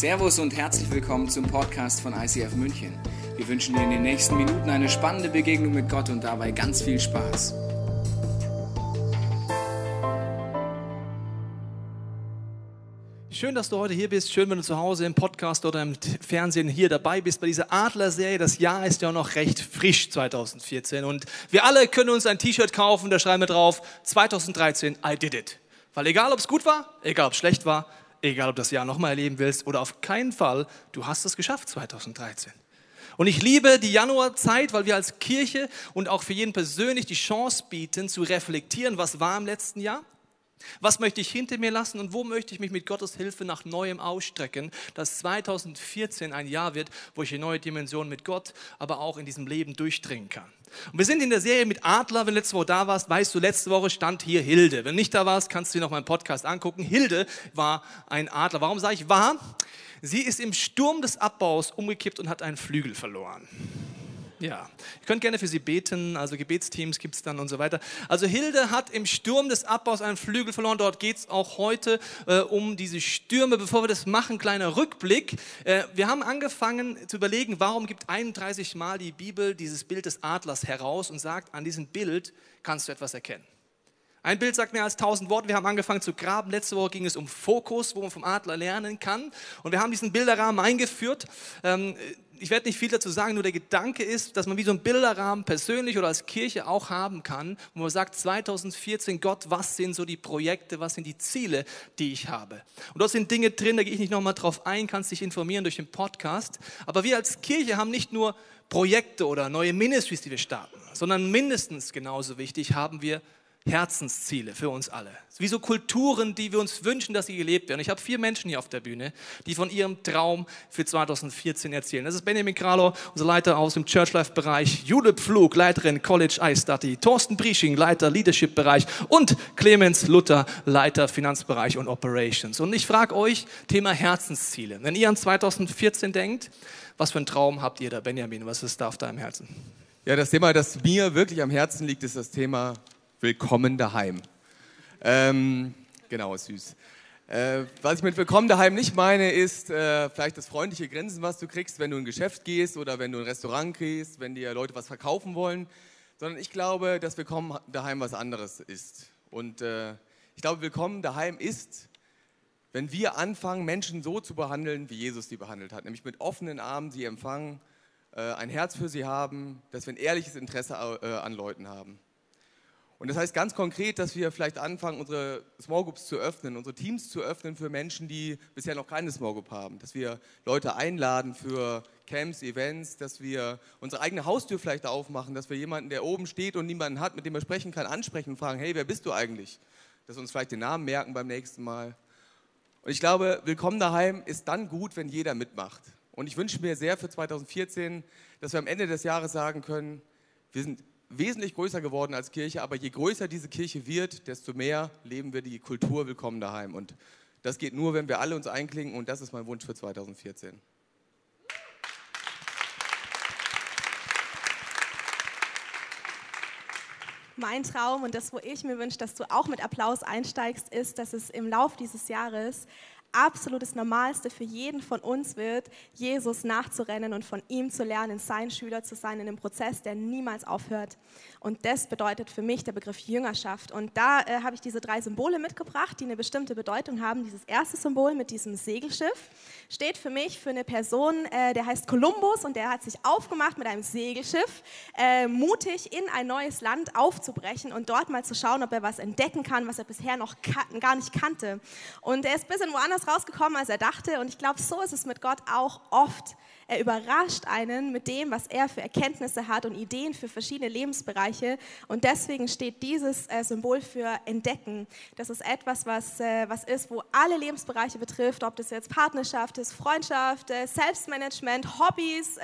Servus und herzlich willkommen zum Podcast von ICF München. Wir wünschen dir in den nächsten Minuten eine spannende Begegnung mit Gott und dabei ganz viel Spaß. Schön, dass du heute hier bist. Schön, wenn du zu Hause im Podcast oder im Fernsehen hier dabei bist bei dieser Adler-Serie. Das Jahr ist ja noch recht frisch, 2014. Und wir alle können uns ein T-Shirt kaufen, da schreiben wir drauf, 2013, I did it. Weil egal, ob es gut war, egal, ob es schlecht war, egal, ob das Jahr nochmal erleben willst oder auf keinen Fall, du hast es geschafft, 2013. Und ich liebe die Januarzeit, weil wir als Kirche und auch für jeden persönlich die Chance bieten, zu reflektieren, was war im letzten Jahr. Was möchte ich hinter mir lassen und wo möchte ich mich mit Gottes Hilfe nach Neuem ausstrecken, dass 2014 ein Jahr wird, wo ich in neue Dimensionen mit Gott, aber auch in diesem Leben durchdringen kann. Und wir sind in der Serie mit Adler. Wenn du letzte Woche da warst, weißt du, letzte Woche stand hier Hilde. Wenn du nicht da warst, kannst du dir noch meinen Podcast angucken. Hilde war ein Adler. Warum sage ich war? Sie ist im Sturm des Abbaus umgekippt und hat einen Flügel verloren. Ja, ihr könnt gerne für sie beten, also Gebetsteams gibt es dann und so weiter. Also Hilde hat im Sturm des Abbaus einen Flügel verloren, dort geht es auch heute um diese Stürme. Bevor wir das machen, kleiner Rückblick. Wir haben angefangen zu überlegen, warum gibt 31 Mal die Bibel dieses Bild des Adlers heraus und sagt, an diesem Bild kannst du etwas erkennen. Ein Bild sagt mehr als 1000 Worte. Wir haben angefangen zu graben. Letzte Woche ging es um Fokus, wo man vom Adler lernen kann. Und wir haben diesen Bilderrahmen eingeführt. Ich werde nicht viel dazu sagen, nur der Gedanke ist, dass man wie so einen Bilderrahmen persönlich oder als Kirche auch haben kann, wo man sagt, 2014, Gott, was sind so die Projekte, was sind die Ziele, die ich habe? Und dort sind Dinge drin, da gehe ich nicht nochmal drauf ein, kannst dich informieren durch den Podcast. Aber wir als Kirche haben nicht nur Projekte oder neue Ministries, die wir starten, sondern mindestens genauso wichtig haben wir Herzensziele für uns alle. Wie so Kulturen, die wir uns wünschen, dass sie gelebt werden. Ich habe 4 Menschen hier auf der Bühne, die von ihrem Traum für 2014 erzählen. Das ist Benjamin Kralow, unser Leiter aus dem Church-Life-Bereich, Jule Pflug, Leiterin College I-Study, Thorsten Briesching, Leiter Leadership-Bereich und Clemens Luther, Leiter Finanzbereich und Operations. Und ich frage euch, Thema Herzensziele. Wenn ihr an 2014 denkt, was für einen Traum habt ihr da, Benjamin? Was ist da auf deinem Herzen? Ja, das Thema, das mir wirklich am Herzen liegt, ist das Thema Willkommen daheim. Genau, süß. Was ich mit Willkommen daheim nicht meine, ist vielleicht das freundliche Grinsen, was du kriegst, wenn du in ein Geschäft gehst oder wenn du in ein Restaurant gehst, wenn dir Leute was verkaufen wollen, sondern ich glaube, dass Willkommen daheim was anderes ist. Und ich glaube, Willkommen daheim ist, wenn wir anfangen, Menschen so zu behandeln, wie Jesus sie behandelt hat, nämlich mit offenen Armen sie empfangen, ein Herz für sie haben, dass wir ein ehrliches Interesse an Leuten haben. Und das heißt ganz konkret, dass wir vielleicht anfangen, unsere Small Groups zu öffnen, unsere Teams zu öffnen für Menschen, die bisher noch keine Small Group haben. Dass wir Leute einladen für Camps, Events, dass wir unsere eigene Haustür vielleicht aufmachen, dass wir jemanden, der oben steht und niemanden hat, mit dem er sprechen kann, ansprechen und fragen, hey, wer bist du eigentlich? Dass wir uns vielleicht den Namen merken beim nächsten Mal. Und ich glaube, Willkommen daheim ist dann gut, wenn jeder mitmacht. Und ich wünsche mir sehr für 2014, dass wir am Ende des Jahres sagen können, wir sind wesentlich größer geworden als Kirche, aber je größer diese Kirche wird, desto mehr leben wir die Kultur Willkommen daheim. Und das geht nur, wenn wir alle uns einklinken und das ist mein Wunsch für 2014. Mein Traum und das, wo ich mir wünsche, dass du auch mit Applaus einsteigst, ist, dass es im Lauf dieses Jahres absolut das Normalste für jeden von uns wird, Jesus nachzurennen und von ihm zu lernen, sein Schüler zu sein in einem Prozess, der niemals aufhört. Und das bedeutet für mich der Begriff Jüngerschaft. Und da habe ich diese 3 Symbole mitgebracht, die eine bestimmte Bedeutung haben. Dieses erste Symbol mit diesem Segelschiff steht für mich für eine Person, der heißt Kolumbus und der hat sich aufgemacht mit einem Segelschiff, mutig in ein neues Land aufzubrechen und dort mal zu schauen, ob er was entdecken kann, was er bisher noch gar nicht kannte. Und er ist ein bisschen woanders rausgekommen, als er dachte. Und ich glaube, so ist es mit Gott auch oft. Er überrascht einen mit dem, was er für Erkenntnisse hat und Ideen für verschiedene Lebensbereiche. Und deswegen steht dieses Symbol für Entdecken. Das ist etwas, was ist, wo alle Lebensbereiche betrifft, ob das jetzt Partnerschaft ist, Freundschaft, Selbstmanagement, Hobbys,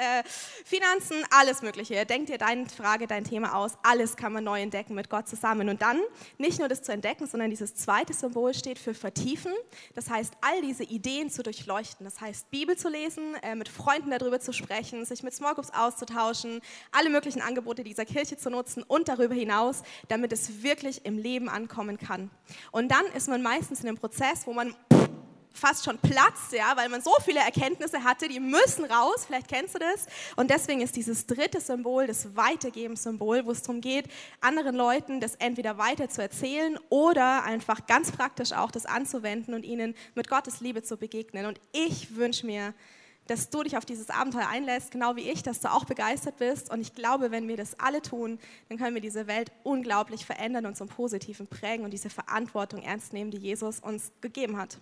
Finanzen, alles Mögliche. Denk dir deine Frage, dein Thema aus. Alles kann man neu entdecken mit Gott zusammen. Und dann nicht nur das zu entdecken, sondern dieses zweite Symbol steht für Vertiefen. Das heißt, all diese Ideen zu durchleuchten. Das heißt, Bibel zu lesen, mit Freunden darüber zu sprechen, sich mit Small Groups auszutauschen, alle möglichen Angebote dieser Kirche zu nutzen und darüber hinaus, damit es wirklich im Leben ankommen kann. Und dann ist man meistens in einem Prozess, wo man fast schon Platz, ja, weil man so viele Erkenntnisse hatte, die müssen raus, vielleicht kennst du das. Und deswegen ist dieses dritte Symbol, das Weitergeben-Symbol, wo es darum geht, anderen Leuten das entweder weiter zu erzählen oder einfach ganz praktisch auch das anzuwenden und ihnen mit Gottes Liebe zu begegnen. Und ich wünsche mir, dass du dich auf dieses Abenteuer einlässt, genau wie ich, dass du auch begeistert bist. Und ich glaube, wenn wir das alle tun, dann können wir diese Welt unglaublich verändern und zum Positiven prägen und diese Verantwortung ernst nehmen, die Jesus uns gegeben hat.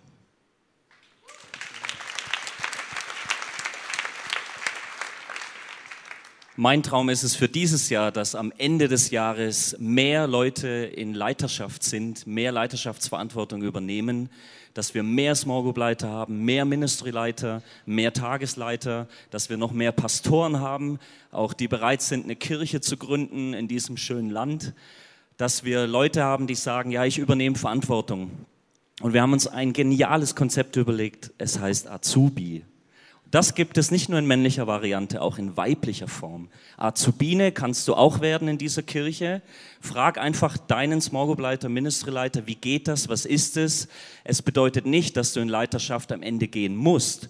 Mein Traum ist es für dieses Jahr, dass am Ende des Jahres mehr Leute in Leiterschaft sind, mehr Leiterschaftsverantwortung übernehmen, dass wir mehr Small Group Leiter haben, mehr Ministry Leiter, mehr Tagesleiter, dass wir noch mehr Pastoren haben, auch die bereit sind, eine Kirche zu gründen in diesem schönen Land, dass wir Leute haben, die sagen, ja, ich übernehme Verantwortung. Und wir haben uns ein geniales Konzept überlegt, es heißt Azubi. Das gibt es nicht nur in männlicher Variante, auch in weiblicher Form. Azubine kannst du auch werden in dieser Kirche. Frag einfach deinen Small Group Leiter, Ministry Leiter, wie geht das, was ist es? Es bedeutet nicht, dass du in Leiterschaft am Ende gehen musst,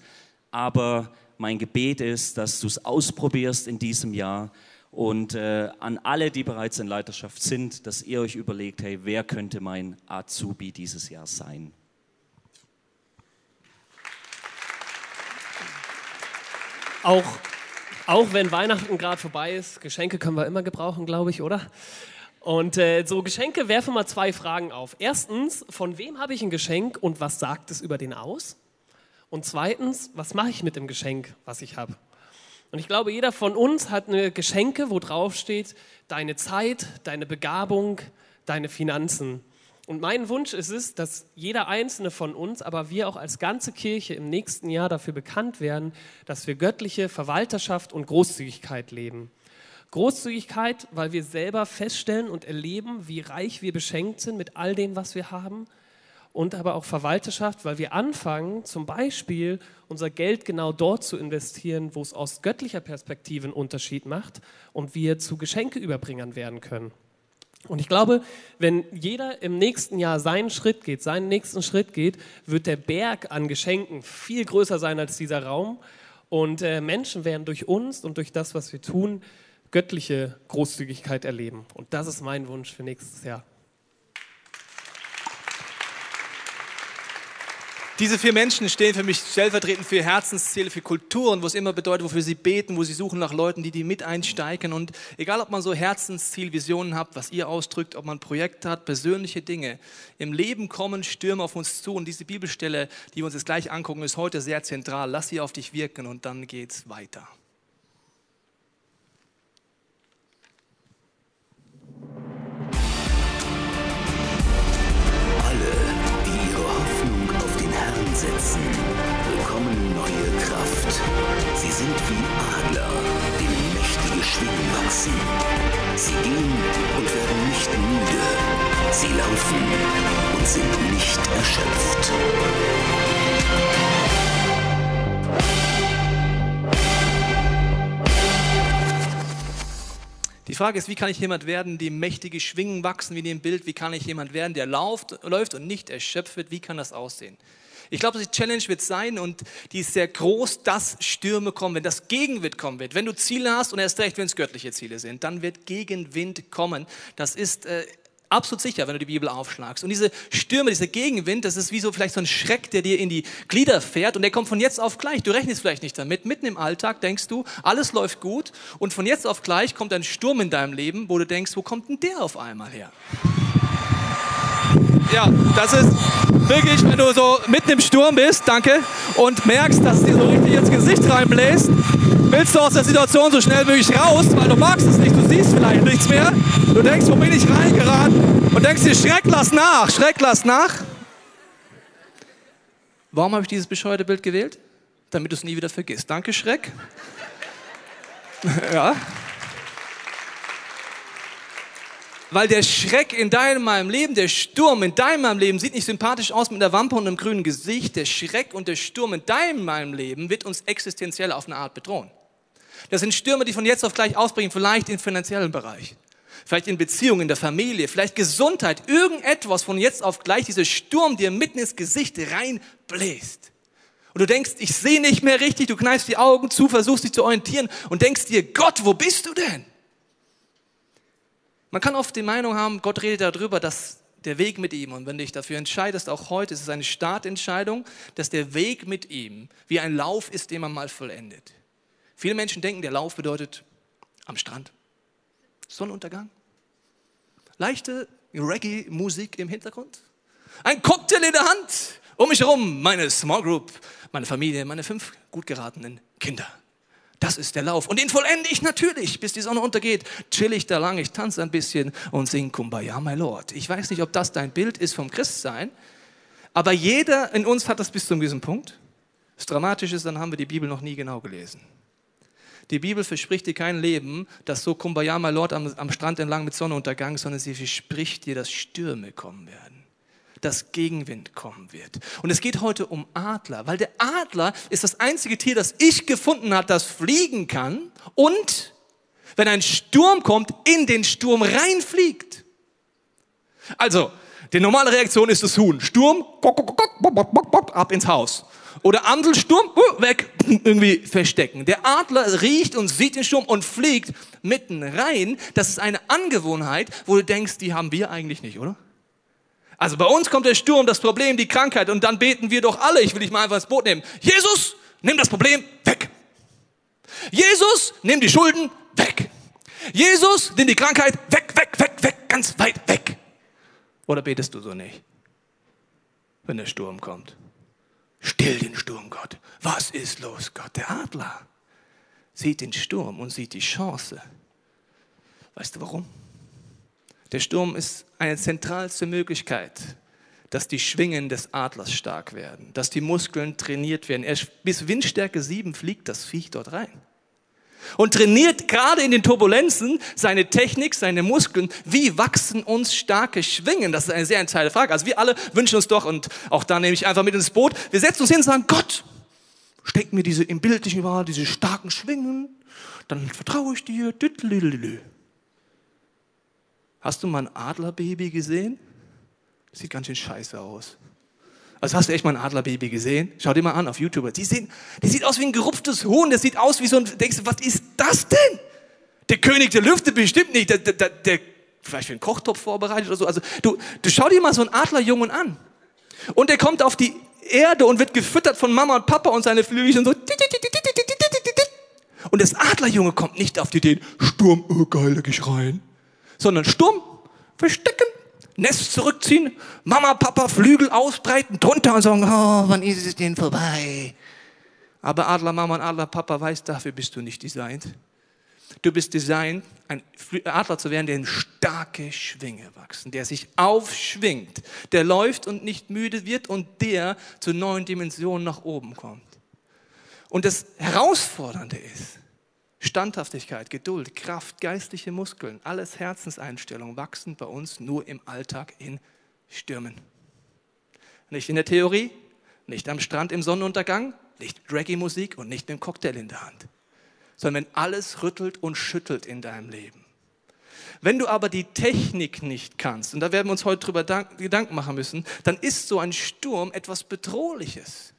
aber mein Gebet ist, dass du es ausprobierst in diesem Jahr und an alle, die bereits in Leiterschaft sind, dass ihr euch überlegt, hey, wer könnte mein Azubi dieses Jahr sein? Auch wenn Weihnachten gerade vorbei ist, Geschenke können wir immer gebrauchen, glaube ich, oder? Und so Geschenke werfen mal zwei Fragen auf. Erstens, von wem habe ich ein Geschenk und was sagt es über den aus? Und zweitens, was mache ich mit dem Geschenk, was ich habe? Und ich glaube, jeder von uns hat eine Geschenke, wo drauf steht, deine Zeit, deine Begabung, deine Finanzen. Und mein Wunsch ist es, dass jeder Einzelne von uns, aber wir auch als ganze Kirche im nächsten Jahr dafür bekannt werden, dass wir göttliche Verwalterschaft und Großzügigkeit leben. Großzügigkeit, weil wir selber feststellen und erleben, wie reich wir beschenkt sind mit all dem, was wir haben. Und aber auch Verwalterschaft, weil wir anfangen, zum Beispiel unser Geld genau dort zu investieren, wo es aus göttlicher Perspektive einen Unterschied macht und wir zu Geschenkeüberbringern werden können. Und ich glaube, wenn jeder im nächsten Jahr seinen nächsten Schritt geht, wird der Berg an Geschenken viel größer sein als dieser Raum. Und Menschen werden durch uns und durch das, was wir tun, göttliche Großzügigkeit erleben. Und das ist mein Wunsch für nächstes Jahr. Diese vier Menschen stehen für mich stellvertretend für Herzensziele, für Kulturen, wo es immer bedeutet, wofür sie beten, wo sie suchen nach Leuten, die mit einsteigen. Und egal, ob man so Herzenszielvisionen hat, was ihr ausdrückt, ob man Projekte hat, persönliche Dinge. Im Leben kommen Stürme auf uns zu und diese Bibelstelle, die wir uns jetzt gleich angucken, ist heute sehr zentral. Lass sie auf dich wirken und dann geht's weiter. Bekommen neue Kraft. Sie sind wie Adler, denen mächtige Schwingen wachsen. Sie gehen und werden nicht müde. Sie laufen und sind nicht erschöpft. Die Frage ist, wie kann ich jemand werden, dem mächtige Schwingen wachsen, wie in dem Bild? Wie kann ich jemand werden, der läuft und nicht erschöpft wird? Wie kann das aussehen? Ich glaube, die Challenge wird sein und die ist sehr groß, dass Stürme kommen, wenn das Gegenwind kommen wird. Wenn du Ziele hast und erst recht, wenn es göttliche Ziele sind, dann wird Gegenwind kommen. Das ist absolut sicher, wenn du die Bibel aufschlagst. Und diese Stürme, dieser Gegenwind, das ist wie so vielleicht so ein Schreck, der dir in die Glieder fährt und der kommt von jetzt auf gleich. Du rechnest vielleicht nicht damit. Mitten im Alltag denkst du, alles läuft gut und von jetzt auf gleich kommt ein Sturm in deinem Leben, wo du denkst, wo kommt denn der auf einmal her? Ja, das ist wirklich, wenn du so mitten im Sturm bist, danke, und merkst, dass es dir so richtig ins Gesicht reinbläst, willst du aus der Situation so schnell wie möglich raus, weil du magst es nicht, du siehst vielleicht nichts mehr, du denkst, wo bin ich reingeraten und denkst dir, Schreck, lass nach. Warum habe ich dieses bescheuerte Bild gewählt? Damit du es nie wieder vergisst. Danke, Schreck. Ja. Weil der Schreck in deinem Leben, der Sturm in deinem Leben sieht nicht sympathisch aus mit einer Wampe und einem grünen Gesicht. Der Schreck und der Sturm in deinem Leben wird uns existenziell auf eine Art bedrohen. Das sind Stürme, die von jetzt auf gleich ausbrechen, vielleicht im finanziellen Bereich. vielleicht in Beziehungen, in der Familie, vielleicht Gesundheit, irgendetwas von jetzt auf gleich, dieser Sturm dir mitten ins Gesicht reinbläst. Und du denkst, ich sehe nicht mehr richtig, du kneifst die Augen zu, versuchst dich zu orientieren und denkst dir, Gott, wo bist du denn? Man kann oft die Meinung haben, Gott redet darüber, dass der Weg mit ihm, und wenn du dich dafür entscheidest, auch heute, ist es eine Startentscheidung, dass der Weg mit ihm wie ein Lauf ist, den man mal vollendet. Viele Menschen denken, der Lauf bedeutet am Strand, Sonnenuntergang, leichte Reggae-Musik im Hintergrund, ein Cocktail in der Hand, um mich herum meine Small Group, meine Familie, meine 5 gut geratenen Kinder. Das ist der Lauf und den vollende ich natürlich, bis die Sonne untergeht, chill ich da lang, ich tanze ein bisschen und singe Kumbaya, my Lord. Ich weiß nicht, ob das dein Bild ist vom Christsein, aber jeder in uns hat das bis zu diesem Punkt. Was dramatisch ist, dann haben wir die Bibel noch nie genau gelesen. Die Bibel verspricht dir kein Leben, das so Kumbaya, my Lord, am Strand entlang mit Sonnenuntergang, sondern sie verspricht dir, dass Stürme kommen werden, dass Gegenwind kommen wird. Und es geht heute um Adler, weil der Adler ist das einzige Tier, das ich gefunden habe, das fliegen kann und, wenn ein Sturm kommt, in den Sturm reinfliegt. Also, die normale Reaktion ist das Huhn. Sturm, ab ins Haus. Oder Amselsturm, weg, irgendwie verstecken. Der Adler riecht und sieht den Sturm und fliegt mitten rein. Das ist eine Angewohnheit, wo du denkst, die haben wir eigentlich nicht, oder? Also bei uns kommt der Sturm, das Problem, die Krankheit und dann beten wir doch alle, ich will dich mal einfach ins Boot nehmen. Jesus, nimm das Problem weg. Jesus, nimm die Schulden weg. Jesus, nimm die Krankheit weg, weg, weg, weg, ganz weit weg. Oder betest du so nicht, wenn der Sturm kommt? Still den Sturm, Gott. Was ist los, Gott? Der Adler sieht den Sturm und sieht die Chance. Weißt du warum? Der Sturm ist eine zentralste Möglichkeit, dass die Schwingen des Adlers stark werden, dass die Muskeln trainiert werden. Bis Windstärke 7 fliegt das Viech dort rein und trainiert gerade in den Turbulenzen seine Technik, seine Muskeln. Wie wachsen uns starke Schwingen? Das ist eine sehr entscheidende Frage. Also wir alle wünschen uns doch, und auch da nehme ich einfach mit ins Boot, wir setzen uns hin und sagen, Gott, steck mir diese im Bildlichen überall, diese starken Schwingen, dann vertraue ich dir. Hast du mal ein Adlerbaby gesehen? Das sieht ganz schön scheiße aus. Also hast du echt mal ein Adlerbaby gesehen? Schau dir mal an auf YouTube. Die sieht aus wie ein gerupftes Huhn. Das sieht aus wie so ein... Denkst du, was ist das denn? Der König, der lüftet bestimmt nicht. Der vielleicht für einen Kochtopf vorbereitet oder so. Also du schau dir mal so einen Adlerjungen an. Und der kommt auf die Erde und wird gefüttert von Mama und Papa und seine Flügelchen so... Und das Adlerjunge kommt nicht auf die Idee, Sturm, oh geil, da geh ich rein. Sondern Sturm, verstecken, Nest zurückziehen, Mama, Papa, Flügel ausbreiten, drunter und sagen, oh, wann ist es denn vorbei? Aber Adler, Mama und Adler, Papa weiß, dafür bist du nicht designt. Du bist designt, ein Adler zu werden, der in starke Schwinge wachsen, der sich aufschwingt, der läuft und nicht müde wird und der zu neuen Dimensionen nach oben kommt. Und das Herausfordernde ist, Standhaftigkeit, Geduld, Kraft, geistliche Muskeln, alles Herzenseinstellungen wachsen bei uns nur im Alltag in Stürmen. Nicht in der Theorie, nicht am Strand im Sonnenuntergang, nicht Reggae-Musik und nicht mit dem Cocktail in der Hand, sondern wenn alles rüttelt und schüttelt in deinem Leben. Wenn du aber die Technik nicht kannst, und da werden wir uns heute drüber Gedanken machen müssen, dann ist so ein Sturm etwas Bedrohliches.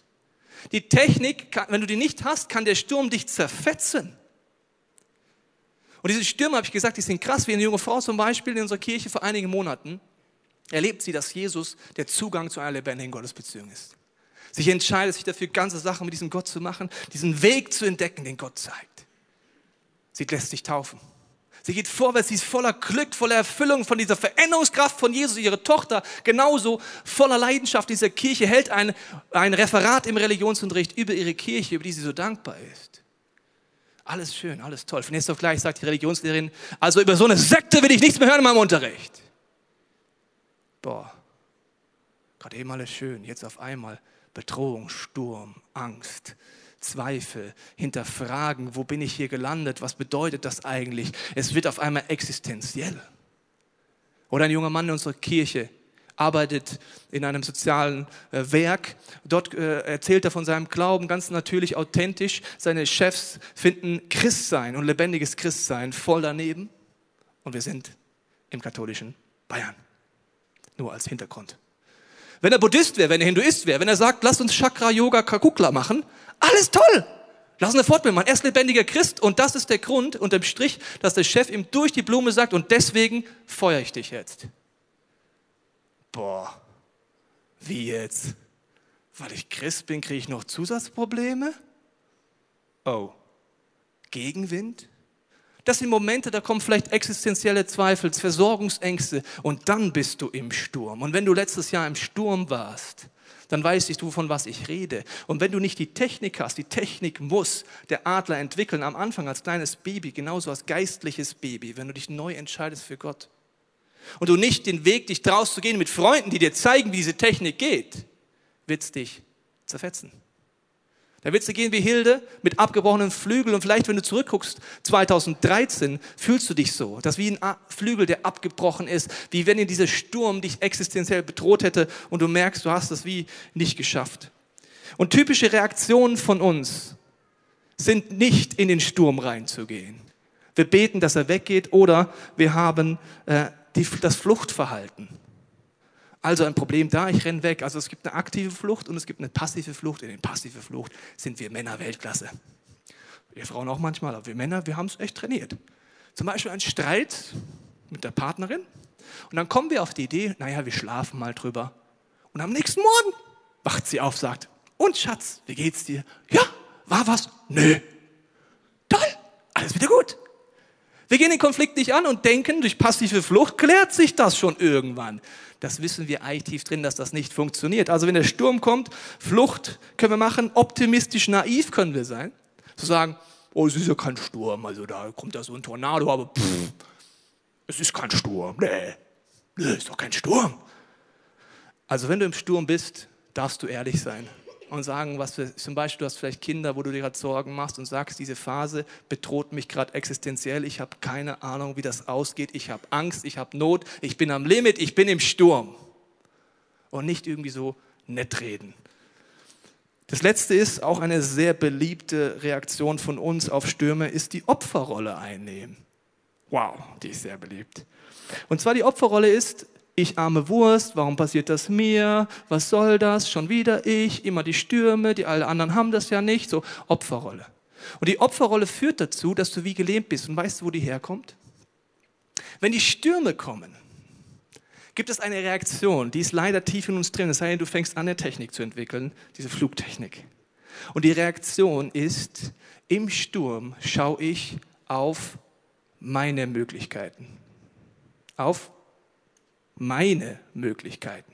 Die Technik, wenn du die nicht hast, kann der Sturm dich zerfetzen. Und diese Stürme, habe ich gesagt, die sind krass, wie eine junge Frau zum Beispiel in unserer Kirche vor einigen Monaten erlebt sie, dass Jesus der Zugang zu einer lebendigen Gottesbeziehung ist. Sich entscheidet, sich dafür ganze Sachen mit diesem Gott zu machen, diesen Weg zu entdecken, den Gott zeigt. Sie lässt sich taufen. Sie geht vorwärts, sie ist voller Glück, voller Erfüllung von dieser Veränderungskraft von Jesus. Ihre Tochter genauso voller Leidenschaft dieser Kirche hält ein Referat im Religionsunterricht über ihre Kirche, über die sie so dankbar ist. Alles schön, alles toll. Von jetzt auf gleich sagt die Religionslehrerin, also über so eine Sekte will ich nichts mehr hören in meinem Unterricht. Boah, gerade eben alles schön, jetzt auf einmal Bedrohung, Sturm, Angst, Zweifel, hinterfragen, wo bin ich hier gelandet, was bedeutet das eigentlich? Es wird auf einmal existenziell. Oder ein junger Mann in unserer Kirche arbeitet in einem sozialen Werk. Dort erzählt er von seinem Glauben ganz natürlich, authentisch. Seine Chefs finden Christsein und lebendiges Christsein voll daneben. Und wir sind im katholischen Bayern. Nur als Hintergrund. Wenn er Buddhist wäre, wenn er Hinduist wäre, wenn er sagt, lasst uns Chakra, Yoga, Kakukla machen, alles toll! Lass uns eine Fortbildung machen. Er ist lebendiger Christ und das ist der Grund, unterm Strich, dass der Chef ihm durch die Blume sagt und deswegen feuere ich dich jetzt. Boah, wie jetzt? Weil ich Christ bin, kriege ich noch Zusatzprobleme? Oh, Gegenwind? Das sind Momente, da kommen vielleicht existenzielle Zweifel, Versorgungsängste und dann bist du im Sturm. Und wenn du letztes Jahr im Sturm warst, dann weißt du, von was ich rede. Und wenn du nicht die Technik hast, die Technik muss der Adler entwickeln, am Anfang als kleines Baby, genauso als geistliches Baby, wenn du dich neu entscheidest für Gott. Und du nicht den Weg, dich draus zu gehen mit Freunden, die dir zeigen, wie diese Technik geht, wird es dich zerfetzen. Da willst du gehen wie Hilde mit abgebrochenen Flügeln und vielleicht, wenn du zurückguckst, 2013, fühlst du dich so, dass wie ein Flügel, der abgebrochen ist, wie wenn in dieser Sturm dich existenziell bedroht hätte und du merkst, du hast das wie nicht geschafft. Und typische Reaktionen von uns sind nicht in den Sturm reinzugehen. Wir beten, dass er weggeht oder wir haben das Fluchtverhalten. Also ein Problem da, ich renne weg. Also es gibt eine aktive Flucht und es gibt eine passive Flucht. In der passiven Flucht sind wir Männer Weltklasse. Wir Frauen auch manchmal, aber wir Männer, wir haben es echt trainiert. Zum Beispiel ein Streit mit der Partnerin und dann kommen wir auf die Idee, naja, wir schlafen mal drüber. Und am nächsten Morgen wacht sie auf, sagt, und Schatz, wie geht's dir? Ja, war was? Nö. Toll, alles wieder gut. Wir gehen den Konflikt nicht an und denken, durch passive Flucht klärt sich das schon irgendwann. Das wissen wir eigentlich tief drin, dass das nicht funktioniert. Also wenn der Sturm kommt, Flucht können wir machen, optimistisch naiv können wir sein. Zu sagen, oh, es ist ja kein Sturm, also da kommt ja so ein Tornado, aber pff, es ist kein Sturm. Nee, ist doch kein Sturm. Also wenn du im Sturm bist, darfst du ehrlich sein. Und sagen, was für, zum Beispiel, du hast vielleicht Kinder, wo du dir gerade Sorgen machst und sagst, diese Phase bedroht mich gerade existenziell, ich habe keine Ahnung, wie das ausgeht, ich habe Angst, ich habe Not, ich bin am Limit, ich bin im Sturm. Und nicht irgendwie so nett reden. Das Letzte ist, auch eine sehr beliebte Reaktion von uns auf Stürme, ist die Opferrolle einnehmen. Wow, die ist sehr beliebt. Und zwar die Opferrolle ist, ich arme Wurst, warum passiert das mir? Was soll das? Schon wieder ich, immer die Stürme, die alle anderen haben das ja nicht. So, Opferrolle. Und die Opferrolle führt dazu, dass du wie gelähmt bist. Und weißt du, wo die herkommt? Wenn die Stürme kommen, gibt es eine Reaktion, die ist leider tief in uns drin. Das heißt, du fängst an, eine Technik zu entwickeln, diese Flugtechnik. Und die Reaktion ist, im Sturm schaue ich auf meine Möglichkeiten. Auf meine Möglichkeiten.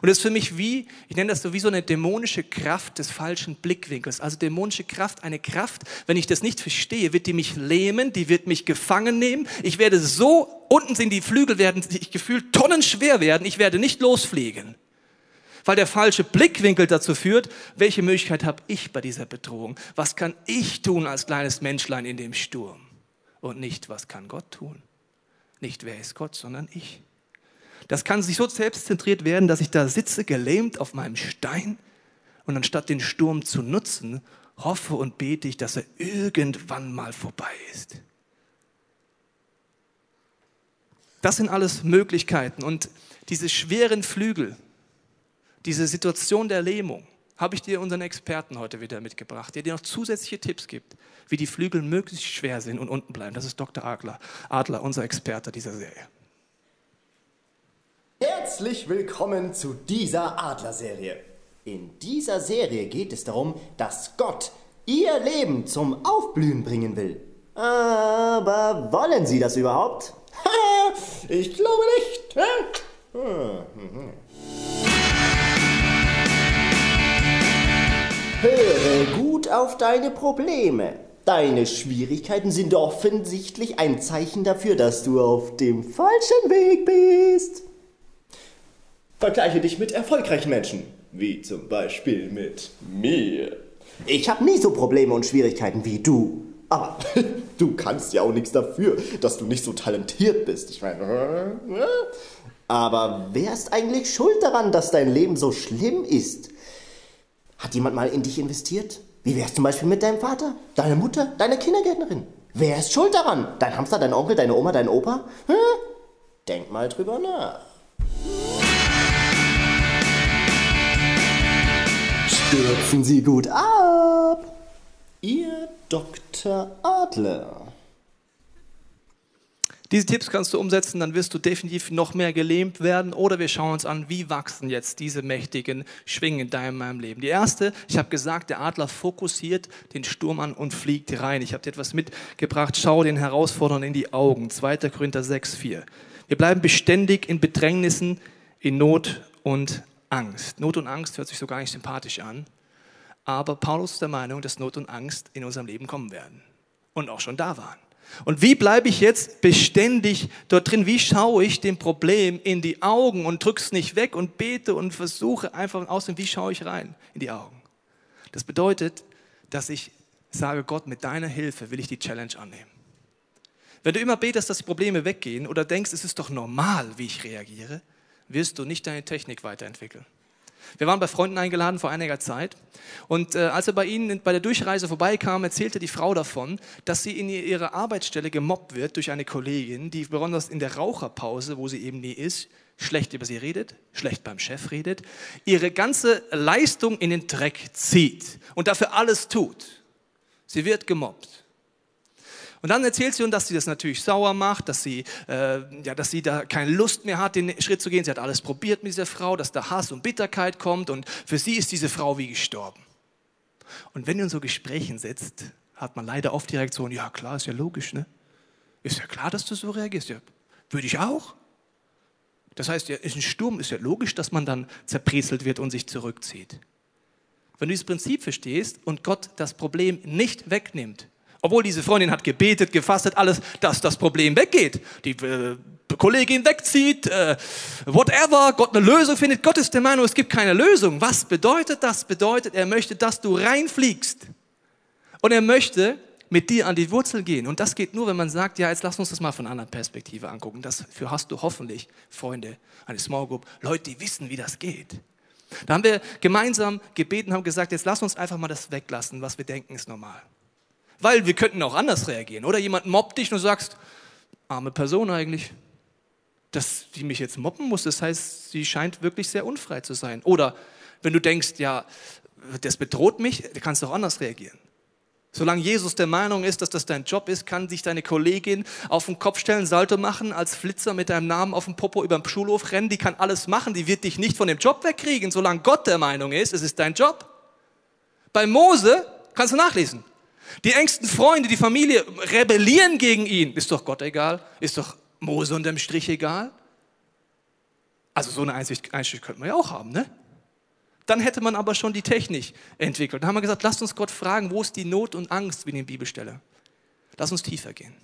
Und das ist für mich wie, ich nenne das so wie so eine dämonische Kraft des falschen Blickwinkels. Also dämonische Kraft, eine Kraft, wenn ich das nicht verstehe, wird die mich lähmen, die wird mich gefangen nehmen. Ich werde so, unten sind die Flügel, werden ich gefühlt tonnenschwer werden, ich werde nicht losfliegen. Weil der falsche Blickwinkel dazu führt, welche Möglichkeit habe ich bei dieser Bedrohung? Was kann ich tun als kleines Menschlein in dem Sturm? Und nicht, was kann Gott tun? Nicht, wer ist Gott, sondern ich. Das kann sich so selbstzentriert werden, dass ich da sitze, gelähmt auf meinem Stein und anstatt den Sturm zu nutzen, hoffe und bete ich, dass er irgendwann mal vorbei ist. Das sind alles Möglichkeiten und diese schweren Flügel, diese Situation der Lähmung, habe ich dir unseren Experten heute wieder mitgebracht, der dir noch zusätzliche Tipps gibt, wie die Flügel möglichst schwer sind und unten bleiben. Das ist Dr. Adler, unser Experte dieser Serie. Herzlich willkommen zu dieser Adler-Serie. In dieser Serie geht es darum, dass Gott ihr Leben zum Aufblühen bringen will. Aber wollen Sie das überhaupt? Ich glaube nicht. Höre gut auf deine Probleme. Deine Schwierigkeiten sind offensichtlich ein Zeichen dafür, dass du auf dem falschen Weg bist. Vergleiche dich mit erfolgreichen Menschen, wie zum Beispiel mit mir. Ich habe nie so Probleme und Schwierigkeiten wie du. Aber du kannst ja auch nichts dafür, dass du nicht so talentiert bist. Ich meine, aber wer ist eigentlich schuld daran, dass dein Leben so schlimm ist? Hat jemand mal in dich investiert? Wie wär's zum Beispiel mit deinem Vater, deiner Mutter, deiner Kindergärtnerin? Wer ist schuld daran? Dein Hamster, dein Onkel, deine Oma, dein Opa? Denk mal drüber nach. Stürzen Sie gut ab! Ihr Dr. Adler. Diese Tipps kannst du umsetzen, dann wirst du definitiv noch mehr gelähmt werden. Oder wir schauen uns an, wie wachsen jetzt diese mächtigen Schwingen in meinem Leben. Die erste, ich habe gesagt, der Adler fokussiert den Sturm an und fliegt rein. Ich habe dir etwas mitgebracht, schau den Herausforderern in die Augen. 2. Korinther 6,4. Wir bleiben beständig in Bedrängnissen, in Not und Angst. Not und Angst hört sich so gar nicht sympathisch an. Aber Paulus ist der Meinung, dass Not und Angst in unserem Leben kommen werden. Und auch schon da waren. Und wie bleibe ich jetzt beständig dort drin? Wie schaue ich dem Problem in die Augen und drücke es nicht weg und bete und versuche einfach aus dem, wie schaue ich rein in die Augen? Das bedeutet, dass ich sage, Gott, mit deiner Hilfe will ich die Challenge annehmen. Wenn du immer betest, dass die Probleme weggehen oder denkst, es ist doch normal, wie ich reagiere, wirst du nicht deine Technik weiterentwickeln. Wir waren bei Freunden eingeladen vor einiger Zeit und als wir bei ihnen bei der Durchreise vorbeikamen, erzählte die Frau davon, dass sie in ihrer Arbeitsstelle gemobbt wird durch eine Kollegin, die besonders in der Raucherpause, wo sie eben nie ist, schlecht über sie redet, schlecht beim Chef redet, ihre ganze Leistung in den Dreck zieht und dafür alles tut. Sie wird gemobbt. Und dann erzählt sie uns, dass sie das natürlich sauer macht, dass sie da keine Lust mehr hat, den Schritt zu gehen. Sie hat alles probiert mit dieser Frau, dass da Hass und Bitterkeit kommt und für sie ist diese Frau wie gestorben. Und wenn du in so Gesprächen sitzt, hat man leider oft die Reaktion, ja klar, ist ja logisch, ne? Ist ja klar, dass du so reagierst, ja, würde ich auch. Das heißt, ja, ist ein Sturm, ist ja logisch, dass man dann zerbrezelt wird und sich zurückzieht. Wenn du dieses Prinzip verstehst und Gott das Problem nicht wegnimmt, obwohl diese Freundin hat gebetet, gefastet, alles, dass das Problem weggeht. Die Kollegin wegzieht, whatever, Gott eine Lösung findet. Gott ist der Meinung, es gibt keine Lösung. Was bedeutet das? Bedeutet, er möchte, dass du reinfliegst. Und er möchte mit dir an die Wurzel gehen. Und das geht nur, wenn man sagt, ja, jetzt lass uns das mal von einer anderen Perspektive angucken. Dafür hast du hoffentlich Freunde, eine Small Group, Leute, die wissen, wie das geht. Da haben wir gemeinsam gebeten, haben gesagt, jetzt lass uns einfach mal das weglassen, was wir denken, ist normal. Weil wir könnten auch anders reagieren. Oder jemand mobbt dich und du sagst, arme Person eigentlich, dass die mich jetzt mobben muss. Das heißt, sie scheint wirklich sehr unfrei zu sein. Oder wenn du denkst, ja, das bedroht mich, kannst du auch anders reagieren. Solange Jesus der Meinung ist, dass das dein Job ist, kann sich deine Kollegin auf den Kopf stellen, Salto machen, als Flitzer mit deinem Namen auf dem Popo über den Schulhof rennen. Die kann alles machen, die wird dich nicht von dem Job wegkriegen. Solange Gott der Meinung ist, es ist dein Job. Bei Mose kannst du nachlesen. Die engsten Freunde, die Familie rebellieren gegen ihn. Ist doch Gott egal? Ist doch Mose unterm Strich egal? Also so eine Einsicht könnte man ja auch haben, ne? Dann hätte man aber schon die Technik entwickelt. Dann haben wir gesagt, lasst uns Gott fragen, wo ist die Not und Angst wie in der Bibelstelle? Lass uns tiefer gehen.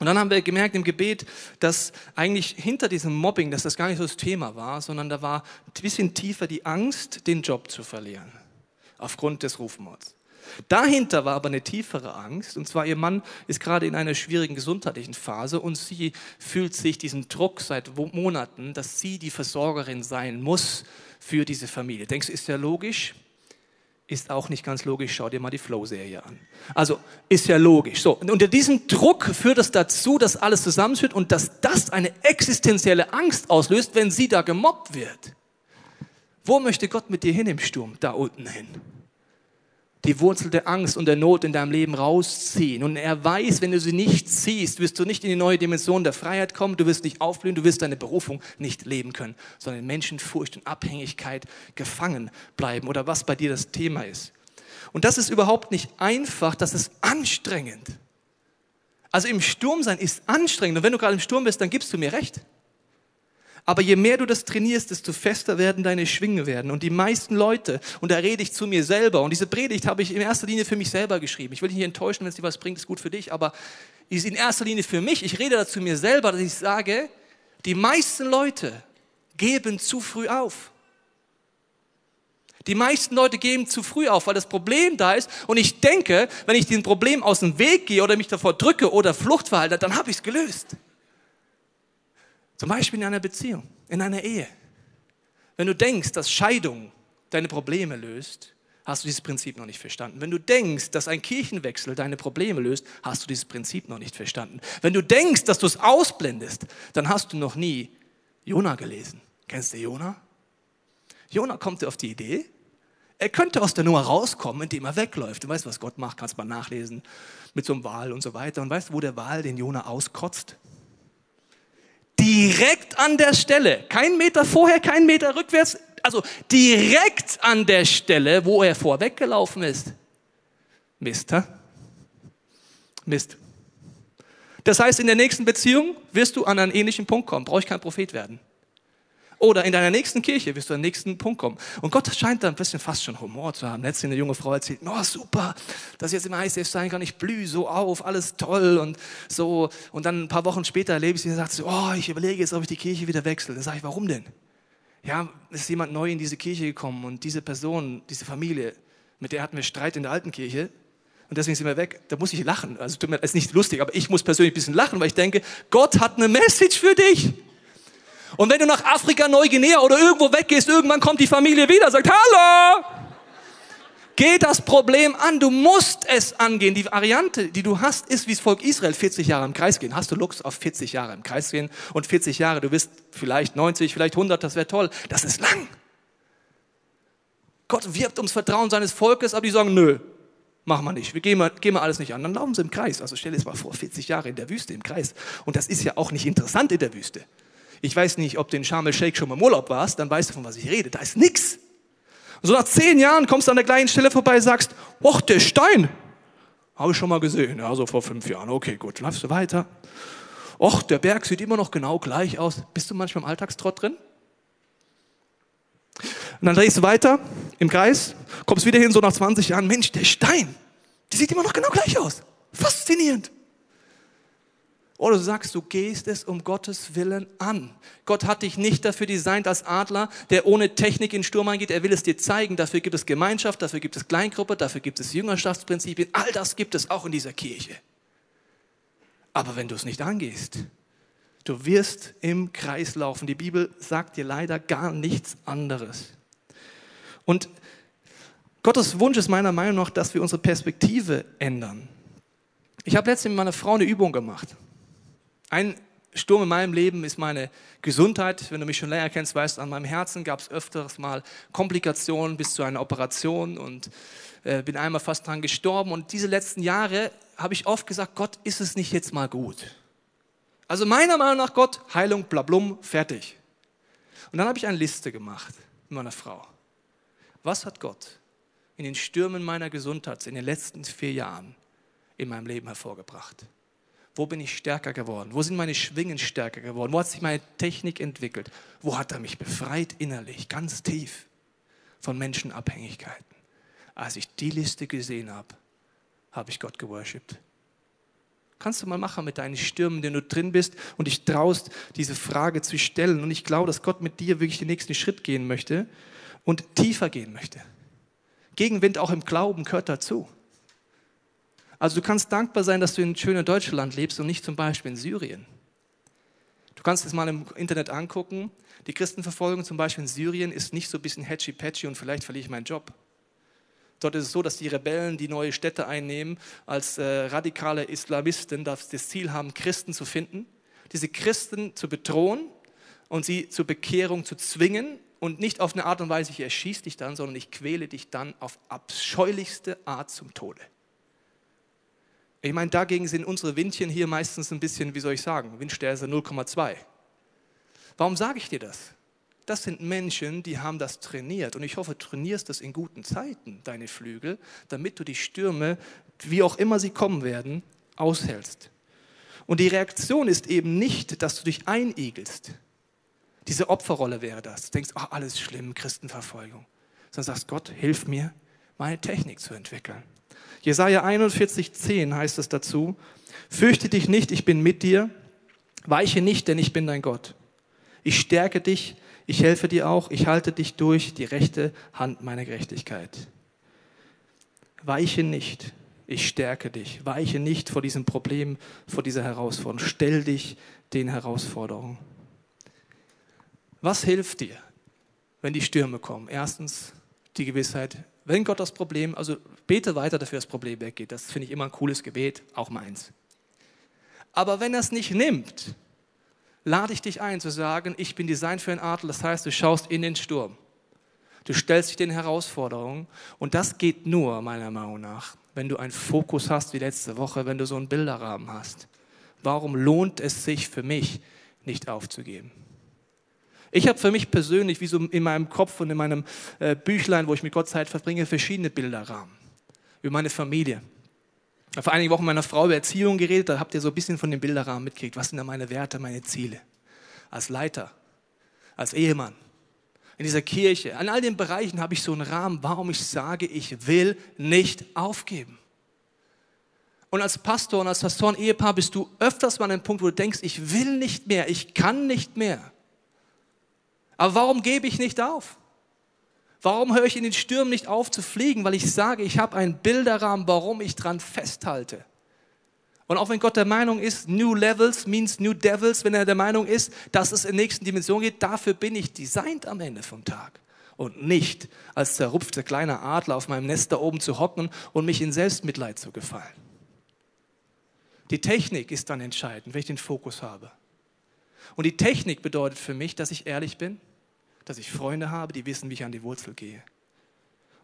Und dann haben wir gemerkt im Gebet, dass eigentlich hinter diesem Mobbing, dass das gar nicht so das Thema war, sondern da war ein bisschen tiefer die Angst, den Job zu verlieren. Aufgrund des Rufmords. Dahinter war aber eine tiefere Angst, und zwar ihr Mann ist gerade in einer schwierigen gesundheitlichen Phase und sie fühlt sich diesen Druck seit Monaten, dass sie die Versorgerin sein muss für diese Familie. Denkst du, ist ja logisch? Ist auch nicht ganz logisch, schau dir mal die Flow-Serie an. Also, ist ja logisch. So, und unter diesem Druck führt es dazu, dass alles zusammenführt und dass das eine existenzielle Angst auslöst, wenn sie da gemobbt wird. Wo möchte Gott mit dir hin im Sturm? Da unten hin. Die Wurzel der Angst und der Not in deinem Leben rausziehen. Und er weiß, wenn du sie nicht ziehst, wirst du nicht in die neue Dimension der Freiheit kommen, du wirst nicht aufblühen, du wirst deine Berufung nicht leben können, sondern in Menschenfurcht und Abhängigkeit gefangen bleiben oder was bei dir das Thema ist. Und das ist überhaupt nicht einfach, das ist anstrengend. Also im Sturm sein ist anstrengend. Und wenn du gerade im Sturm bist, dann gibst du mir recht. Aber je mehr du das trainierst, desto fester werden deine Schwingen werden. Und die meisten Leute, und da rede ich zu mir selber, und diese Predigt habe ich in erster Linie für mich selber geschrieben. Ich will dich nicht enttäuschen, wenn es dir was bringt, ist gut für dich, aber ist in erster Linie für mich. Ich rede da zu mir selber, dass ich sage, die meisten Leute geben zu früh auf. Die meisten Leute geben zu früh auf, weil das Problem da ist. Und ich denke, wenn ich diesem Problem aus dem Weg gehe oder mich davor drücke oder Fluchtverhalten, dann habe ich es gelöst. Zum Beispiel in einer Beziehung, in einer Ehe. Wenn du denkst, dass Scheidung deine Probleme löst, hast du dieses Prinzip noch nicht verstanden. Wenn du denkst, dass ein Kirchenwechsel deine Probleme löst, hast du dieses Prinzip noch nicht verstanden. Wenn du denkst, dass du es ausblendest, dann hast du noch nie Jona gelesen. Kennst du Jona? Jona kommt auf die Idee, er könnte aus der Nummer rauskommen, indem er wegläuft. Du weißt, was Gott macht, kannst du mal nachlesen, mit so einem Wal und so weiter. Und weißt du, wo der Wal den Jona auskotzt? Direkt an der Stelle, kein Meter vorher, kein Meter rückwärts, also direkt an der Stelle, wo er vorweggelaufen ist. Mist, hä? Mist. Das heißt, in der nächsten Beziehung wirst du an einen ähnlichen Punkt kommen, brauche ich kein Prophet werden. Oder in deiner nächsten Kirche wirst du an den nächsten Punkt kommen. Und Gott scheint da ein bisschen fast schon Humor zu haben. Letztens eine junge Frau erzählt, oh super, dass ich jetzt im ICF sein kann, ich blühe so auf, alles toll und so. Und dann ein paar Wochen später erlebe ich sie und sagt, oh, ich überlege jetzt, ob ich die Kirche wieder wechsle. Dann sage ich, warum denn? Ja, ist jemand neu in diese Kirche gekommen und diese Person, diese Familie, mit der hatten wir Streit in der alten Kirche und deswegen sind wir weg. Da muss ich lachen. Also tut mir, ist nicht lustig, aber ich muss persönlich ein bisschen lachen, weil ich denke, Gott hat eine Message für dich. Und wenn du nach Afrika, Neuguinea oder irgendwo weggehst, irgendwann kommt die Familie wieder und sagt, hallo! Geh das Problem an, du musst es angehen. Die Variante, die du hast, ist wie das Volk Israel, 40 Jahre im Kreis gehen. Hast du Lux auf 40 Jahre im Kreis gehen und 40 Jahre, du bist vielleicht 90, vielleicht 100, das wäre toll. Das ist lang. Gott wirbt ums Vertrauen seines Volkes, aber die sagen, nö, machen wir nicht. Wir gehen mal alles nicht an, dann laufen sie im Kreis. Also stell dir das mal vor, 40 Jahre in der Wüste im Kreis. Und das ist ja auch nicht interessant in der Wüste. Ich weiß nicht, ob du in Sharm el-Sheikh schon mal im Urlaub warst, dann weißt du, von was ich rede. Da ist nichts. Und so nach 10 Jahren kommst du an der gleichen Stelle vorbei und sagst, och, der Stein, habe ich schon mal gesehen. Ja, so vor 5 Jahren. Okay, gut, läufst du weiter. Och, der Berg sieht immer noch genau gleich aus. Bist du manchmal im Alltagstrott drin? Und dann drehst du weiter im Kreis, kommst wieder hin, so nach 20 Jahren, Mensch, der Stein, der sieht immer noch genau gleich aus. Faszinierend. Oder du sagst, du gehst es um Gottes Willen an. Gott hat dich nicht dafür designt als Adler, der ohne Technik in den Sturm eingeht. Er will es dir zeigen. Dafür gibt es Gemeinschaft, dafür gibt es Kleingruppe, dafür gibt es Jüngerschaftsprinzipien. All das gibt es auch in dieser Kirche. Aber wenn du es nicht angehst, du wirst im Kreis laufen. Die Bibel sagt dir leider gar nichts anderes. Und Gottes Wunsch ist meiner Meinung nach, dass wir unsere Perspektive ändern. Ich habe letztens mit meiner Frau eine Übung gemacht. Ein Sturm in meinem Leben ist meine Gesundheit. Wenn du mich schon länger kennst, weißt du, an meinem Herzen gab es öfters mal Komplikationen bis zu einer Operation und bin einmal fast dran gestorben. Und diese letzten Jahre habe ich oft gesagt, Gott, ist es nicht jetzt mal gut? Also meiner Meinung nach, Gott, Heilung, blablum, fertig. Und dann habe ich eine Liste gemacht mit meiner Frau. Was hat Gott in den Stürmen meiner Gesundheit in den letzten 4 Jahren in meinem Leben hervorgebracht? Wo bin ich stärker geworden? Wo sind meine Schwingen stärker geworden? Wo hat sich meine Technik entwickelt? Wo hat er mich befreit innerlich, ganz tief von Menschenabhängigkeiten? Als ich die Liste gesehen habe, habe ich Gott geworshippt. Kannst du mal machen mit deinen Stürmen, in denen du drin bist und dich traust, diese Frage zu stellen. Und ich glaube, dass Gott mit dir wirklich den nächsten Schritt gehen möchte und tiefer gehen möchte. Gegenwind auch im Glauben gehört dazu. Also du kannst dankbar sein, dass du in schönem Deutschland lebst und nicht zum Beispiel in Syrien. Du kannst es mal im Internet angucken. Die Christenverfolgung zum Beispiel in Syrien ist nicht so ein bisschen hetchy-patchy und vielleicht verliere ich meinen Job. Dort ist es so, dass die Rebellen, die neue Städte einnehmen, als radikale Islamisten das Ziel haben, Christen zu finden, diese Christen zu bedrohen und sie zur Bekehrung zu zwingen und nicht auf eine Art und Weise, ich erschieße dich dann, sondern ich quäle dich dann auf abscheulichste Art zum Tode. Ich meine, dagegen sind unsere Windchen hier meistens ein bisschen, wie soll ich sagen, Windstärke 0,2. Warum sage ich dir das? Das sind Menschen, die haben das trainiert. Und ich hoffe, du trainierst das in guten Zeiten, deine Flügel, damit du die Stürme, wie auch immer sie kommen werden, aushältst. Und die Reaktion ist eben nicht, dass du dich einigelst. Diese Opferrolle wäre das. Du denkst, oh, alles schlimm, Christenverfolgung. Sondern sagst, Gott, hilf mir, meine Technik zu entwickeln. Jesaja 41,10 heißt es dazu, fürchte dich nicht, ich bin mit dir, weiche nicht, denn ich bin dein Gott. Ich stärke dich, ich helfe dir auch, ich halte dich durch die rechte Hand meiner Gerechtigkeit. Weiche nicht, ich stärke dich, weiche nicht vor diesem Problem, vor dieser Herausforderung, stell dich den Herausforderungen. Was hilft dir, wenn die Stürme kommen? Erstens, die Gewissheit, wenn Gott das Problem, also bete weiter, dass das Problem weggeht. Das finde ich immer ein cooles Gebet, auch meins. Aber wenn er es nicht nimmt, lade ich dich ein zu sagen, ich bin Design für einen Adler, das heißt, du schaust in den Sturm. Du stellst dich den Herausforderungen und das geht nur, meiner Meinung nach, wenn du einen Fokus hast wie letzte Woche, wenn du so einen Bilderrahmen hast. Warum lohnt es sich für mich, nicht aufzugeben? Ich habe für mich persönlich, wie so in meinem Kopf und in meinem Büchlein, wo ich mit Gott Zeit verbringe, verschiedene Bilderrahmen über meine Familie. Ich habe vor einigen Wochen mit meiner Frau über Erziehung geredet, da habt ihr so ein bisschen von dem Bilderrahmen mitgekriegt. Was sind da meine Werte, meine Ziele? Als Leiter, als Ehemann, in dieser Kirche, an all den Bereichen habe ich so einen Rahmen, warum ich sage, ich will nicht aufgeben. Und als Pastor und als Pastoren-Ehepaar bist du öfters mal an einem Punkt, wo du denkst, ich will nicht mehr, ich kann nicht mehr. Aber warum gebe ich nicht auf? Warum höre ich in den Stürmen nicht auf zu fliegen? Weil ich sage, ich habe einen Bilderrahmen, warum ich dran festhalte. Und auch wenn Gott der Meinung ist, New Levels means New Devils, wenn er der Meinung ist, dass es in die nächsten Dimensionen geht, dafür bin ich designed am Ende vom Tag. Und nicht als zerrupfter kleiner Adler auf meinem Nest da oben zu hocken und mich in Selbstmitleid zu gefallen. Die Technik ist dann entscheidend, wenn ich den Fokus habe. Und die Technik bedeutet für mich, dass ich ehrlich bin, dass ich Freunde habe, die wissen, wie ich an die Wurzel gehe.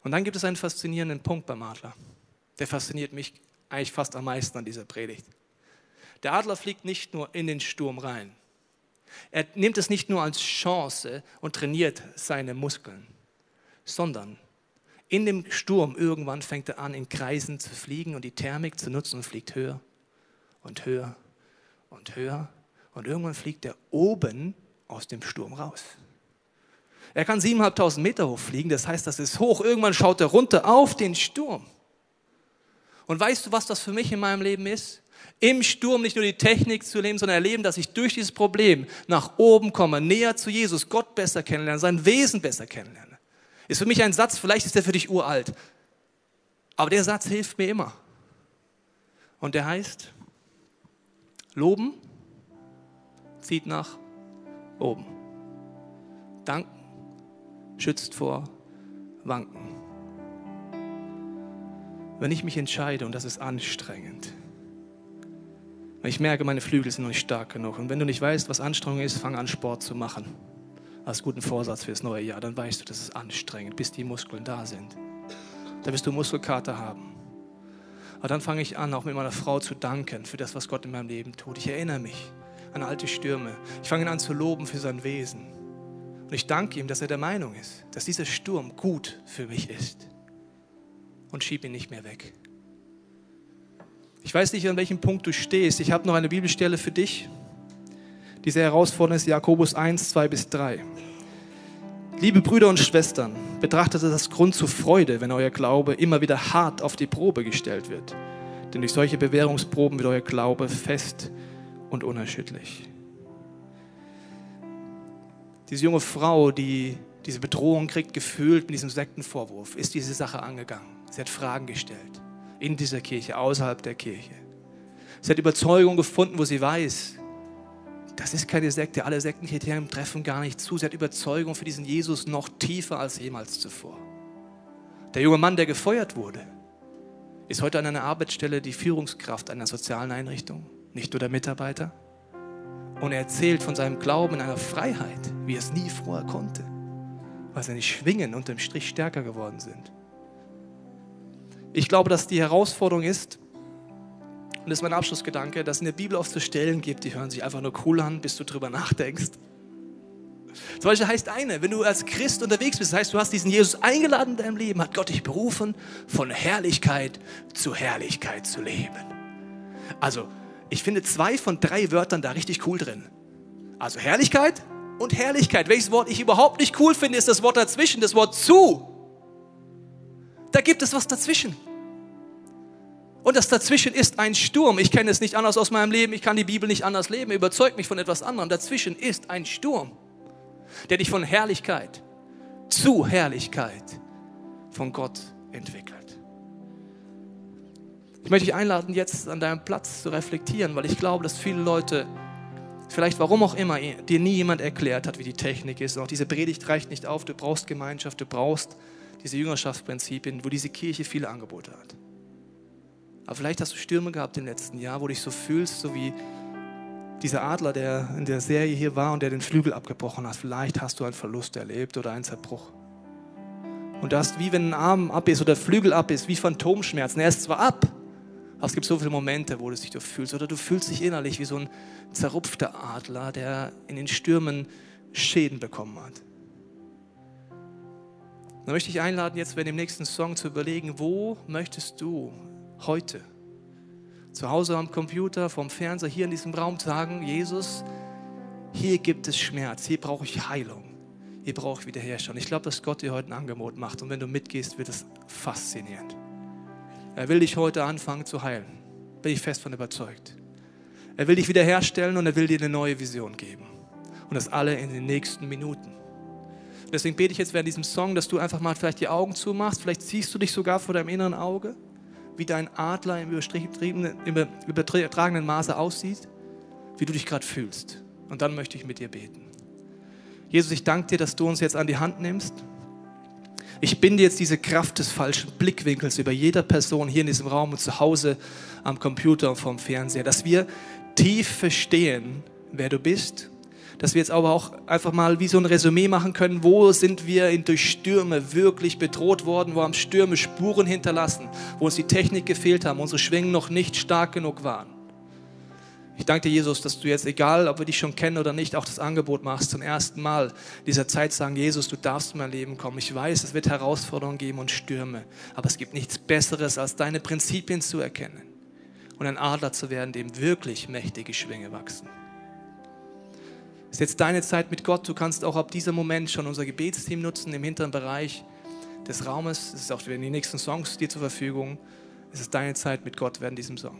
Und dann gibt es einen faszinierenden Punkt beim Adler. Der fasziniert mich eigentlich fast am meisten an dieser Predigt. Der Adler fliegt nicht nur in den Sturm rein. Er nimmt es nicht nur als Chance und trainiert seine Muskeln, sondern in dem Sturm irgendwann fängt er an, in Kreisen zu fliegen und die Thermik zu nutzen und fliegt höher und höher und höher. Und irgendwann fliegt er oben aus dem Sturm raus. Er kann 7.500 Meter hoch fliegen, das heißt, das ist hoch. Irgendwann schaut er runter auf den Sturm. Und weißt du, was das für mich in meinem Leben ist? Im Sturm nicht nur die Technik zu leben, sondern erleben, dass ich durch dieses Problem nach oben komme, näher zu Jesus, Gott besser kennenlerne, sein Wesen besser kennenlerne. Ist für mich ein Satz, vielleicht ist der für dich uralt, aber der Satz hilft mir immer. Und der heißt, Loben zieht nach oben. Danken schützt vor Wanken. Wenn ich mich entscheide, und das ist anstrengend, wenn ich merke, meine Flügel sind noch nicht stark genug, und wenn du nicht weißt, was Anstrengung ist, fang an, Sport zu machen, als guten Vorsatz fürs neue Jahr, dann weißt du, das ist anstrengend, bis die Muskeln da sind. Dann wirst du Muskelkater haben. Aber dann fange ich an, auch mit meiner Frau zu danken für das, was Gott in meinem Leben tut. Ich erinnere mich an alte Stürme. Ich fange ihn an zu loben für sein Wesen. Und ich danke ihm, dass er der Meinung ist, dass dieser Sturm gut für mich ist. Und schieb ihn nicht mehr weg. Ich weiß nicht, an welchem Punkt du stehst. Ich habe noch eine Bibelstelle für dich. Die sehr herausfordernd ist, Jakobus 1, 2-3. Liebe Brüder und Schwestern, betrachtet das Grund zur Freude, wenn euer Glaube immer wieder hart auf die Probe gestellt wird. Denn durch solche Bewährungsproben wird euer Glaube fest und unerschütterlich. Diese junge Frau, die diese Bedrohung kriegt, gefühlt mit diesem Sektenvorwurf, ist diese Sache angegangen. Sie hat Fragen gestellt, in dieser Kirche, außerhalb der Kirche. Sie hat Überzeugung gefunden, wo sie weiß, das ist keine Sekte, alle Sektenkriterien treffen gar nicht zu. Sie hat Überzeugung für diesen Jesus noch tiefer als jemals zuvor. Der junge Mann, der gefeuert wurde, ist heute an einer Arbeitsstelle die Führungskraft einer sozialen Einrichtung, nicht nur der Mitarbeiter. Und er erzählt von seinem Glauben in einer Freiheit, wie er es nie vorher konnte, weil seine Schwingen unterm Strich stärker geworden sind. Ich glaube, dass die Herausforderung ist, und das ist mein Abschlussgedanke, dass in der Bibel oft so Stellen gibt, die hören sich einfach nur cool an, bis du drüber nachdenkst. Zum Beispiel heißt eine, wenn du als Christ unterwegs bist, das heißt, du hast diesen Jesus eingeladen in deinem Leben, hat Gott dich berufen, von Herrlichkeit zu leben. Also, ich finde 2 von 3 Wörtern da richtig cool drin. Also Herrlichkeit und Herrlichkeit. Welches Wort ich überhaupt nicht cool finde, ist das Wort dazwischen, das Wort zu. Da gibt es was dazwischen. Und das dazwischen ist ein Sturm. Ich kenne es nicht anders aus meinem Leben. Ich kann die Bibel nicht anders leben. Überzeugt mich von etwas anderem. Dazwischen ist ein Sturm, der dich von Herrlichkeit zu Herrlichkeit von Gott entwickelt. Ich möchte dich einladen, jetzt an deinem Platz zu reflektieren, weil ich glaube, dass viele Leute, vielleicht warum auch immer, dir nie jemand erklärt hat, wie die Technik ist. Und auch diese Predigt reicht nicht auf. Du brauchst Gemeinschaft, du brauchst diese Jüngerschaftsprinzipien, wo diese Kirche viele Angebote hat. Aber vielleicht hast du Stürme gehabt im letzten Jahr, wo du dich so fühlst, so wie dieser Adler, der in der Serie hier war und der den Flügel abgebrochen hat. Vielleicht hast du einen Verlust erlebt oder einen Zerbruch. Und das, wie wenn ein Arm ab ist oder Flügel ab ist, wie Phantomschmerzen. Er ist zwar ab, aber es gibt so viele Momente, wo du dich so fühlst. Oder du fühlst dich innerlich wie so ein zerrupfter Adler, der in den Stürmen Schäden bekommen hat. Da möchte ich einladen, jetzt bei dem nächsten Song zu überlegen, wo möchtest du heute zu Hause am Computer, vom Fernseher, hier in diesem Raum sagen, Jesus, hier gibt es Schmerz, hier brauche ich Heilung, hier brauche ich Wiederherstellung. Ich glaube, dass Gott dir heute ein Angebot macht und wenn du mitgehst, wird es faszinierend. Er will dich heute anfangen zu heilen, bin ich fest von überzeugt. Er will dich wiederherstellen und er will dir eine neue Vision geben und das alle in den nächsten Minuten. Deswegen bete ich jetzt während diesem Song, dass du einfach mal vielleicht die Augen zumachst, vielleicht siehst du dich sogar vor deinem inneren Auge, wie dein Adler im übertragenen Maße aussieht, wie du dich gerade fühlst. Und dann möchte ich mit dir beten. Jesus, ich danke dir, dass du uns jetzt an die Hand nimmst. Ich binde jetzt diese Kraft des falschen Blickwinkels über jeder Person hier in diesem Raum und zu Hause am Computer und vorm Fernseher, dass wir tief verstehen, wer du bist, dass wir jetzt aber auch einfach mal wie so ein Resümee machen können, wo sind wir durch Stürme wirklich bedroht worden, wo haben Stürme Spuren hinterlassen, wo uns die Technik gefehlt haben, unsere Schwingen noch nicht stark genug waren. Ich danke dir, Jesus, dass du jetzt, egal ob wir dich schon kennen oder nicht, auch das Angebot machst, zum ersten Mal in dieser Zeit sagen, Jesus, du darfst in mein Leben kommen. Ich weiß, es wird Herausforderungen geben und Stürme, aber es gibt nichts Besseres, als deine Prinzipien zu erkennen und ein Adler zu werden, dem wirklich mächtige Schwinge wachsen. Es ist jetzt deine Zeit mit Gott. Du kannst auch ab diesem Moment schon unser Gebetsteam nutzen, im hinteren Bereich des Raumes. Es ist auch die nächsten Songs dir zur Verfügung. Es ist deine Zeit mit Gott während diesem Song.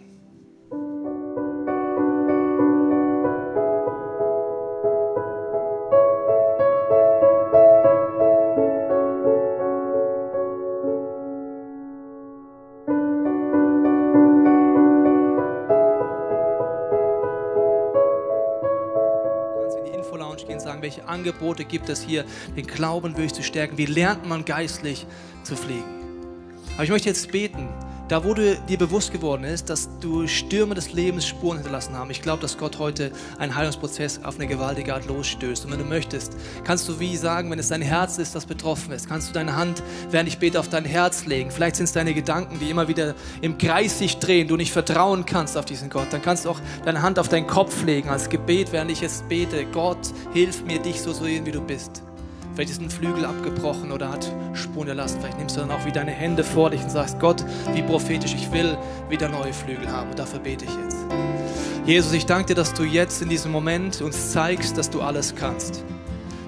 Welche Angebote gibt es hier, den Glauben wirklich zu stärken? Wie lernt man geistlich zu pflegen? Aber ich möchte jetzt beten, da wo du dir bewusst geworden ist, dass du Stürme des Lebens Spuren hinterlassen haben. Ich glaube, dass Gott heute einen Heilungsprozess auf eine gewaltige Art losstößt. Und wenn du möchtest, kannst du wie sagen, wenn es dein Herz ist, das betroffen ist, kannst du deine Hand, während ich bete, auf dein Herz legen. Vielleicht sind es deine Gedanken, die immer wieder im Kreis sich drehen, du nicht vertrauen kannst auf diesen Gott. Dann kannst du auch deine Hand auf deinen Kopf legen als Gebet, während ich jetzt bete. Gott, hilf mir, dich so zu sehen, wie du bist. Vielleicht ist ein Flügel abgebrochen oder hat Spuren erlassen. Vielleicht nimmst du dann auch wieder deine Hände vor dich und sagst, Gott, wie prophetisch, ich will wieder neue Flügel haben. Und dafür bete ich jetzt. Jesus, ich danke dir, dass du jetzt in diesem Moment uns zeigst, dass du alles kannst.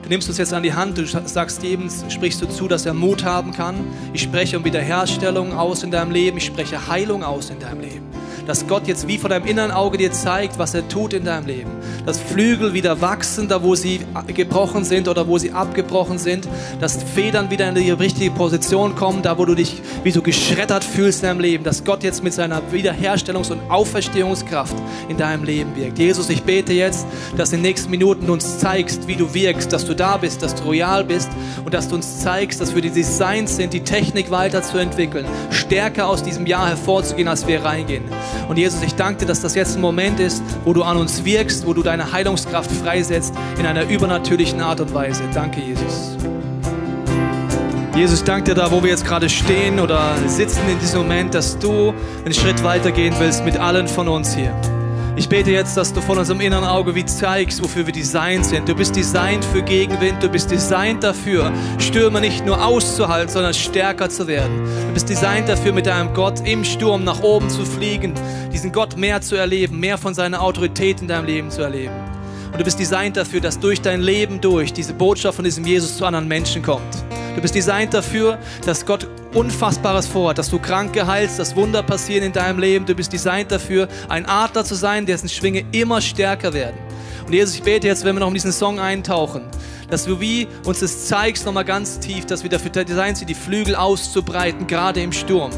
Du nimmst uns jetzt an die Hand, du sagst jedem, sprichst du zu, dass er Mut haben kann. Ich spreche um Wiederherstellung aus in deinem Leben. Ich spreche Heilung aus in deinem Leben. Dass Gott jetzt wie vor deinem inneren Auge dir zeigt, was er tut in deinem Leben. Dass Flügel wieder wachsen, da wo sie gebrochen sind oder wo sie abgebrochen sind. Dass Federn wieder in die richtige Position kommen, da wo du dich wie so geschreddert fühlst in deinem Leben. Dass Gott jetzt mit seiner Wiederherstellungs- und Auferstehungskraft in deinem Leben wirkt. Jesus, ich bete jetzt, dass in den nächsten Minuten du uns zeigst, wie du wirkst, dass du da bist, dass du royal bist und dass du uns zeigst, dass wir die Designs sind, die Technik weiterzuentwickeln, stärker aus diesem Jahr hervorzugehen, als wir reingehen. Und Jesus, ich danke dir, dass das jetzt ein Moment ist, wo du an uns wirkst, wo du deine Heilungskraft freisetzt in einer übernatürlichen Art und Weise. Danke, Jesus. Jesus, ich danke dir da, wo wir jetzt gerade stehen oder sitzen in diesem Moment, dass du einen Schritt weitergehen willst mit allen von uns hier. Ich bete jetzt, dass du von unserem inneren Auge wie zeigst, wofür wir designt sind. Du bist designt für Gegenwind, du bist designt dafür, Stürme nicht nur auszuhalten, sondern stärker zu werden. Du bist designt dafür, mit deinem Gott im Sturm nach oben zu fliegen, diesen Gott mehr zu erleben, mehr von seiner Autorität in deinem Leben zu erleben. Und du bist designt dafür, dass durch dein Leben durch diese Botschaft von diesem Jesus zu anderen Menschen kommt. Du bist designt dafür, dass Gott Unfassbares vorhat, dass du krank geheilst, dass Wunder passieren in deinem Leben. Du bist designt dafür, ein Adler zu sein, dessen Schwinge immer stärker werden. Und Jesus, ich bete jetzt, wenn wir noch in diesen Song eintauchen, dass du wie uns das zeigst, nochmal ganz tief, dass wir dafür designt sind, die Flügel auszubreiten, gerade im Sturm.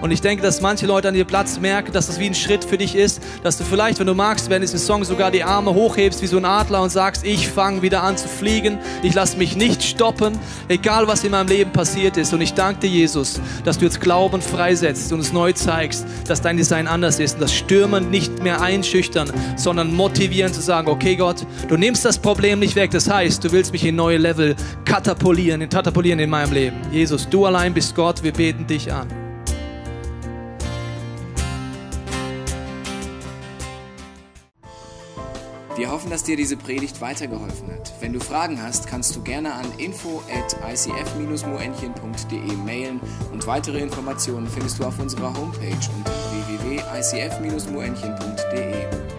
Und ich denke, dass manche Leute an dir Platz merken, dass das wie ein Schritt für dich ist, dass du vielleicht, wenn du magst, während diesem Song sogar die Arme hochhebst wie so ein Adler und sagst, ich fange wieder an zu fliegen, ich lasse mich nicht stoppen, egal was in meinem Leben passiert ist. Und ich danke dir, Jesus, dass du jetzt Glauben freisetzt und uns neu zeigst, dass dein Design anders ist und das Stürmen nicht mehr einschüchtern, sondern motivieren zu sagen, okay Gott, du nimmst das Problem nicht weg, das heißt, du willst mich in neue Level katapultieren in meinem Leben. Jesus, du allein bist Gott, wir beten dich an. Wir hoffen, dass dir diese Predigt weitergeholfen hat. Wenn du Fragen hast, kannst du gerne an info@icf-moenchen.de mailen und weitere Informationen findest du auf unserer Homepage unter www.icf-moenchen.de.